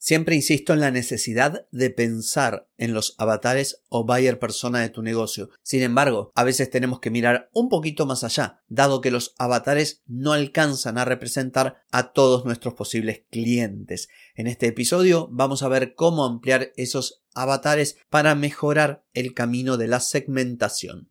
Siempre insisto en la necesidad de pensar en los avatares o buyer persona de tu negocio. Sin embargo, a veces tenemos que mirar un poquito más allá, dado que los avatares no alcanzan a representar a todos nuestros posibles clientes. En este episodio vamos a ver cómo ampliar esos avatares para mejorar el camino de la segmentación.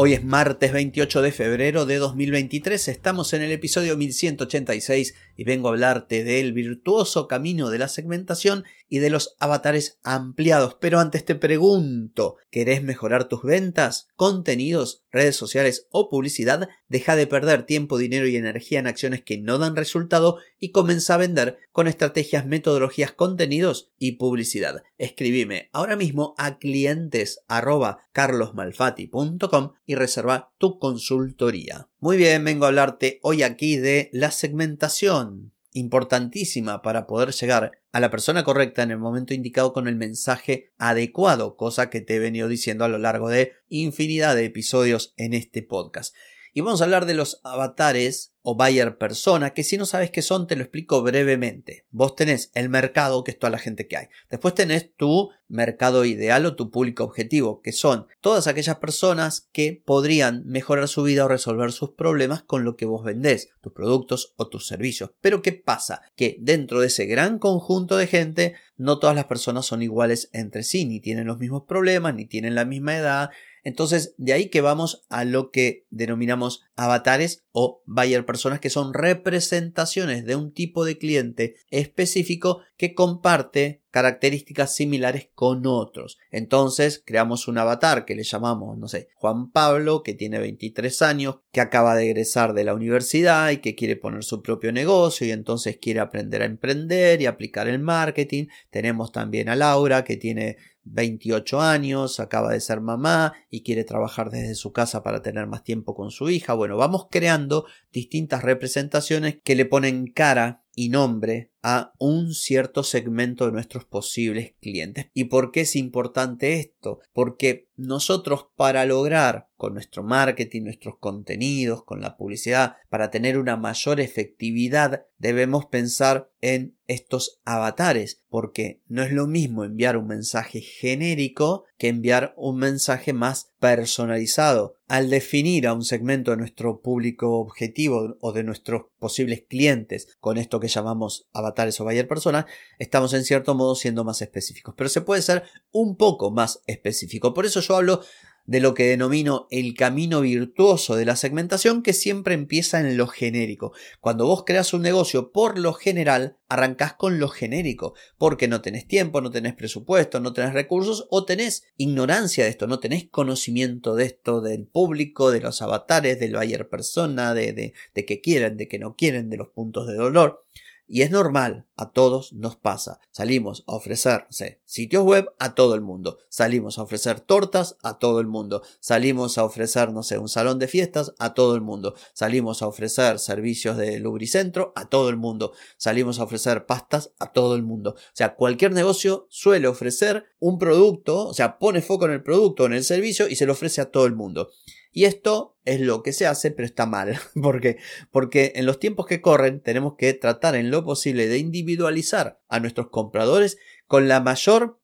Hoy es martes 28 de febrero de 2023, estamos en el episodio 1186 y vengo a hablarte del virtuoso camino de la segmentación y de los avatares ampliados. Pero antes te pregunto, ¿querés mejorar tus ventas, contenidos, redes sociales o publicidad? Deja de perder tiempo, dinero y energía en acciones que no dan resultado y comenzá a vender con estrategias, metodologías, contenidos y publicidad. Escribime ahora mismo a clientes@carlosmalfatti.com y reserva tu consultoría. Muy bien, vengo a hablarte hoy aquí de la segmentación, importantísima para poder llegar a la persona correcta en el momento indicado con el mensaje adecuado, cosa que te he venido diciendo a lo largo de infinidad de episodios en este podcast. Y vamos a hablar de los avatares o buyer persona, que si no sabes qué son, te lo explico brevemente. Vos tenés el mercado, que es toda la gente que hay. Después tenés tu mercado ideal o tu público objetivo, que son todas aquellas personas que podrían mejorar su vida o resolver sus problemas con lo que vos vendés, tus productos o tus servicios. Pero ¿qué pasa? Que dentro de ese gran conjunto de gente, no todas las personas son iguales entre sí, ni tienen los mismos problemas, ni tienen la misma edad. Entonces, de ahí que vamos a lo que denominamos avatares o buyer personas, que son representaciones de un tipo de cliente específico que comparte características similares con otros. Entonces, creamos un avatar que le llamamos, Juan Pablo, que tiene 23 años, que acaba de egresar de la universidad y que quiere poner su propio negocio y entonces quiere aprender a emprender y aplicar el marketing. Tenemos también a Laura, que tiene 28 años, acaba de ser mamá y quiere trabajar desde su casa para tener más tiempo con su hija. Bueno, vamos creando distintas representaciones que le ponen cara y nombre a un cierto segmento de nuestros posibles clientes. ¿Y por qué es importante esto? Porque nosotros, para lograr con nuestro marketing, nuestros contenidos, con la publicidad, para tener una mayor efectividad, debemos pensar en estos avatares, porque no es lo mismo enviar un mensaje genérico que enviar un mensaje más personalizado. Al definir a un segmento de nuestro público objetivo o de nuestros posibles clientes con esto que llamamos avatares o buyer persona, estamos en cierto modo siendo más específicos, pero se puede ser un poco más específico. Por eso yo hablo de lo que denomino el camino virtuoso de la segmentación, que siempre empieza en lo genérico. Cuando vos creas un negocio, por lo general, arrancás con lo genérico, porque no tenés tiempo, no tenés presupuesto, no tenés recursos o tenés ignorancia de esto, no tenés conocimiento de esto, del público, de los avatares, del buyer persona, de qué quieren, de qué no quieren, de los puntos de dolor. Y es normal, a todos nos pasa. Salimos a ofrecer sitios web a todo el mundo. Salimos a ofrecer tortas a todo el mundo. Salimos a ofrecer, un salón de fiestas a todo el mundo. Salimos a ofrecer servicios de lubricentro a todo el mundo. Salimos a ofrecer pastas a todo el mundo. O sea, cualquier negocio suele ofrecer un producto, pone foco en el producto, en el servicio y se lo ofrece a todo el mundo. Y esto es lo que se hace, pero está mal. ¿Por qué? Porque en los tiempos que corren tenemos que tratar en lo posible de individualizar a nuestros compradores con la mayor,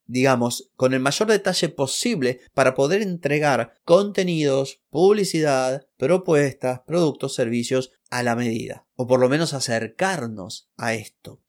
con el mayor detalle posible para poder entregar contenidos, publicidad, propuestas, productos, servicios a la medida. O por lo menos acercarnos a esto.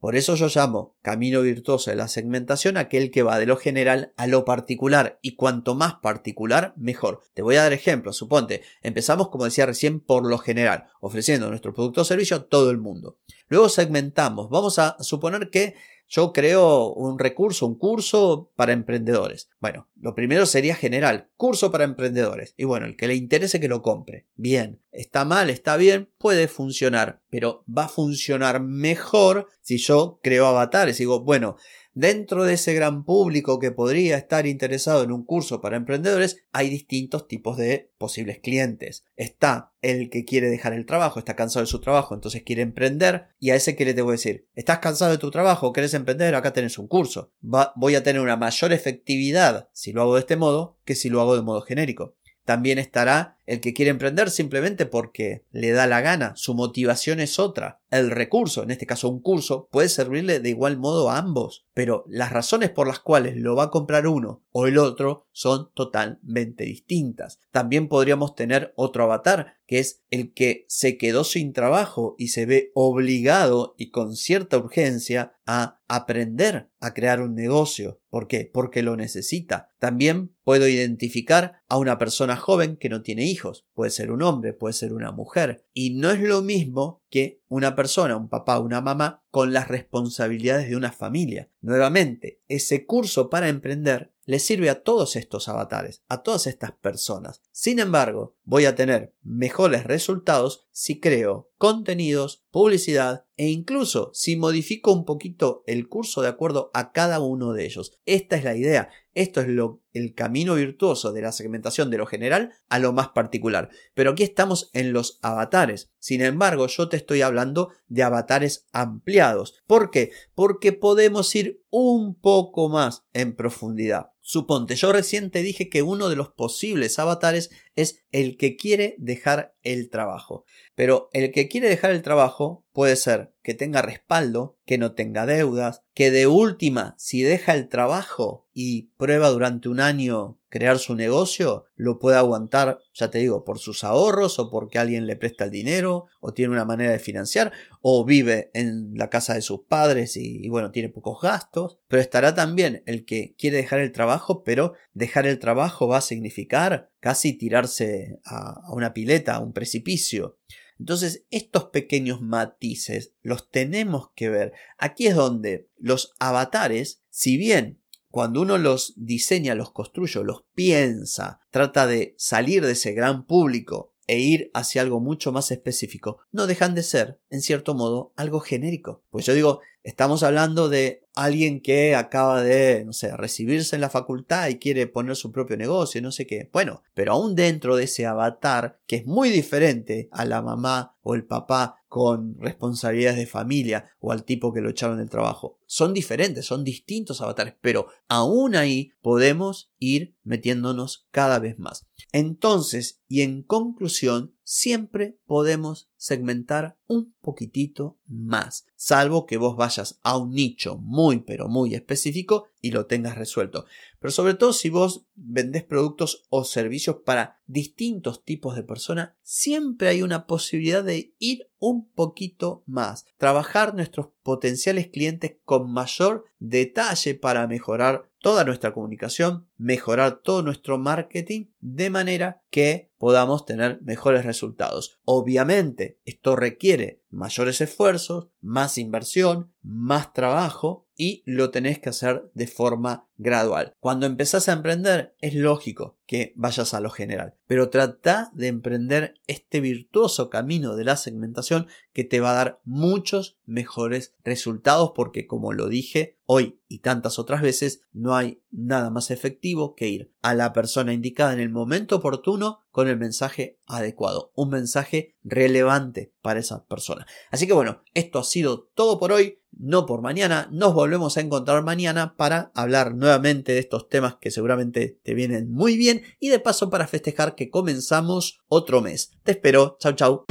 Por eso yo llamo camino virtuoso de la segmentación aquel que va de lo general a lo particular, y cuanto más particular, mejor. Te voy a dar ejemplos. Suponte, empezamos, como decía recién, por lo general, ofreciendo nuestro producto o servicio a todo el mundo. Luego segmentamos. Vamos a suponer que yo creo un recurso, un curso para emprendedores. Bueno, lo primero sería general, curso para emprendedores. Y bueno, el que le interese que lo compre. Bien, está mal, está bien, puede funcionar, pero va a funcionar mejor si yo creo avatares. Digo, bueno, dentro de ese gran público que podría estar interesado en un curso para emprendedores, hay distintos tipos de posibles clientes. Está el que quiere dejar el trabajo, está cansado de su trabajo, entonces quiere emprender. Y a ese que le tengo que decir, ¿estás cansado de tu trabajo? ¿Querés emprender? Acá tenés un curso. Voy a tener una mayor efectividad si lo hago de este modo que si lo hago de modo genérico. También estará el que quiere emprender simplemente porque le da la gana. Su motivación es otra. El recurso, en este caso un curso, puede servirle de igual modo a ambos. Pero las razones por las cuales lo va a comprar uno o el otro son totalmente distintas. También podríamos tener otro avatar, que es el que se quedó sin trabajo y se ve obligado y con cierta urgencia a aprender a crear un negocio. ¿Por qué? Porque lo necesita. También puedo identificar a una persona joven que no tiene hijos. Puede ser un hombre, puede ser una mujer. Y no es lo mismo que una persona, un papá, una mamá, con las responsabilidades de una familia. Nuevamente, ese curso para emprender le sirve a todos estos avatares, a todas estas personas. Sin embargo, voy a tener mejores resultados si creo contenidos, publicidad e incluso si modifico un poquito el curso de acuerdo a cada uno de ellos. Esta es la idea. Esto es el camino virtuoso de la segmentación de lo general a lo más particular. Pero aquí estamos en los avatares. Sin embargo, yo te estoy hablando de avatares ampliados. ¿Por qué? Porque podemos ir un poco más en profundidad. Suponte, yo recién te dije que uno de los posibles avatares es el que quiere dejar el trabajo. Pero el que quiere dejar el trabajo puede ser que tenga respaldo, que no tenga deudas, que de última, si deja el trabajo y prueba durante un año crear su negocio, lo puede aguantar, ya te digo, por sus ahorros o porque alguien le presta el dinero o tiene una manera de financiar o vive en la casa de sus padres y bueno, tiene pocos gastos. Pero estará también el que quiere dejar el trabajo, pero dejar el trabajo va a significar casi tirarse a una pileta, a un precipicio. Entonces, estos pequeños matices los tenemos que ver. Aquí es donde los avatares, si bien cuando uno los diseña, los construye, los piensa, trata de salir de ese gran público e ir hacia algo mucho más específico, no dejan de ser, en cierto modo, algo genérico. Pues yo digo, estamos hablando de alguien que acaba de, no sé, recibirse en la facultad y quiere poner su propio negocio, no sé qué. Bueno, pero aún dentro de ese avatar, que es muy diferente a la mamá o el papá con responsabilidades de familia o al tipo que lo echaron del trabajo. Son diferentes, son distintos avatares, pero aún ahí podemos ir metiéndonos cada vez más. Entonces, y en conclusión, siempre podemos segmentar un poquitito más, salvo que vos vayas a un nicho muy pero muy específico y lo tengas resuelto. Pero sobre todo si vos vendés productos o servicios para distintos tipos de personas, siempre hay una posibilidad de ir un poquito más, trabajar nuestros potenciales clientes con mayor detalle para mejorar toda nuestra comunicación, mejorar todo nuestro marketing de manera que podamos tener mejores resultados. Obviamente, esto requiere mayores esfuerzos, más inversión, más trabajo y lo tenés que hacer de forma gradual. Cuando empezás a emprender es lógico que vayas a lo general, pero trata de emprender este virtuoso camino de la segmentación que te va a dar muchos mejores resultados porque, como lo dije hoy y tantas otras veces, no hay nada más efectivo que ir a la persona indicada en el momento oportuno con el mensaje adecuado, un mensaje relevante para esa persona. Así que bueno, esto ha sido todo por hoy, no por mañana. Nos volvemos a encontrar mañana para hablar nuevamente de estos temas que seguramente te vienen muy bien y de paso para festejar que comenzamos otro mes. Te espero. Chau, chau.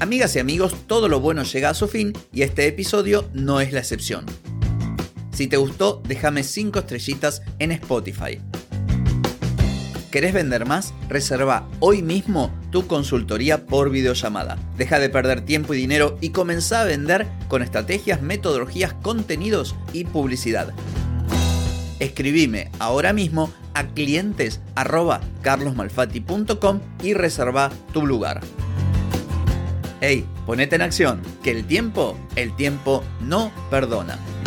Amigas y amigos, todo lo bueno llega a su fin y este episodio no es la excepción. Si te gustó, déjame 5 estrellitas en Spotify. ¿Querés vender más? Reserva hoy mismo tu consultoría por videollamada. Deja de perder tiempo y dinero y comenzá a vender con estrategias, metodologías, contenidos y publicidad. Escribime ahora mismo a clientes@carlosmalfatti.com y reserva tu lugar. ¡Hey! Ponete en acción, que el tiempo no perdona.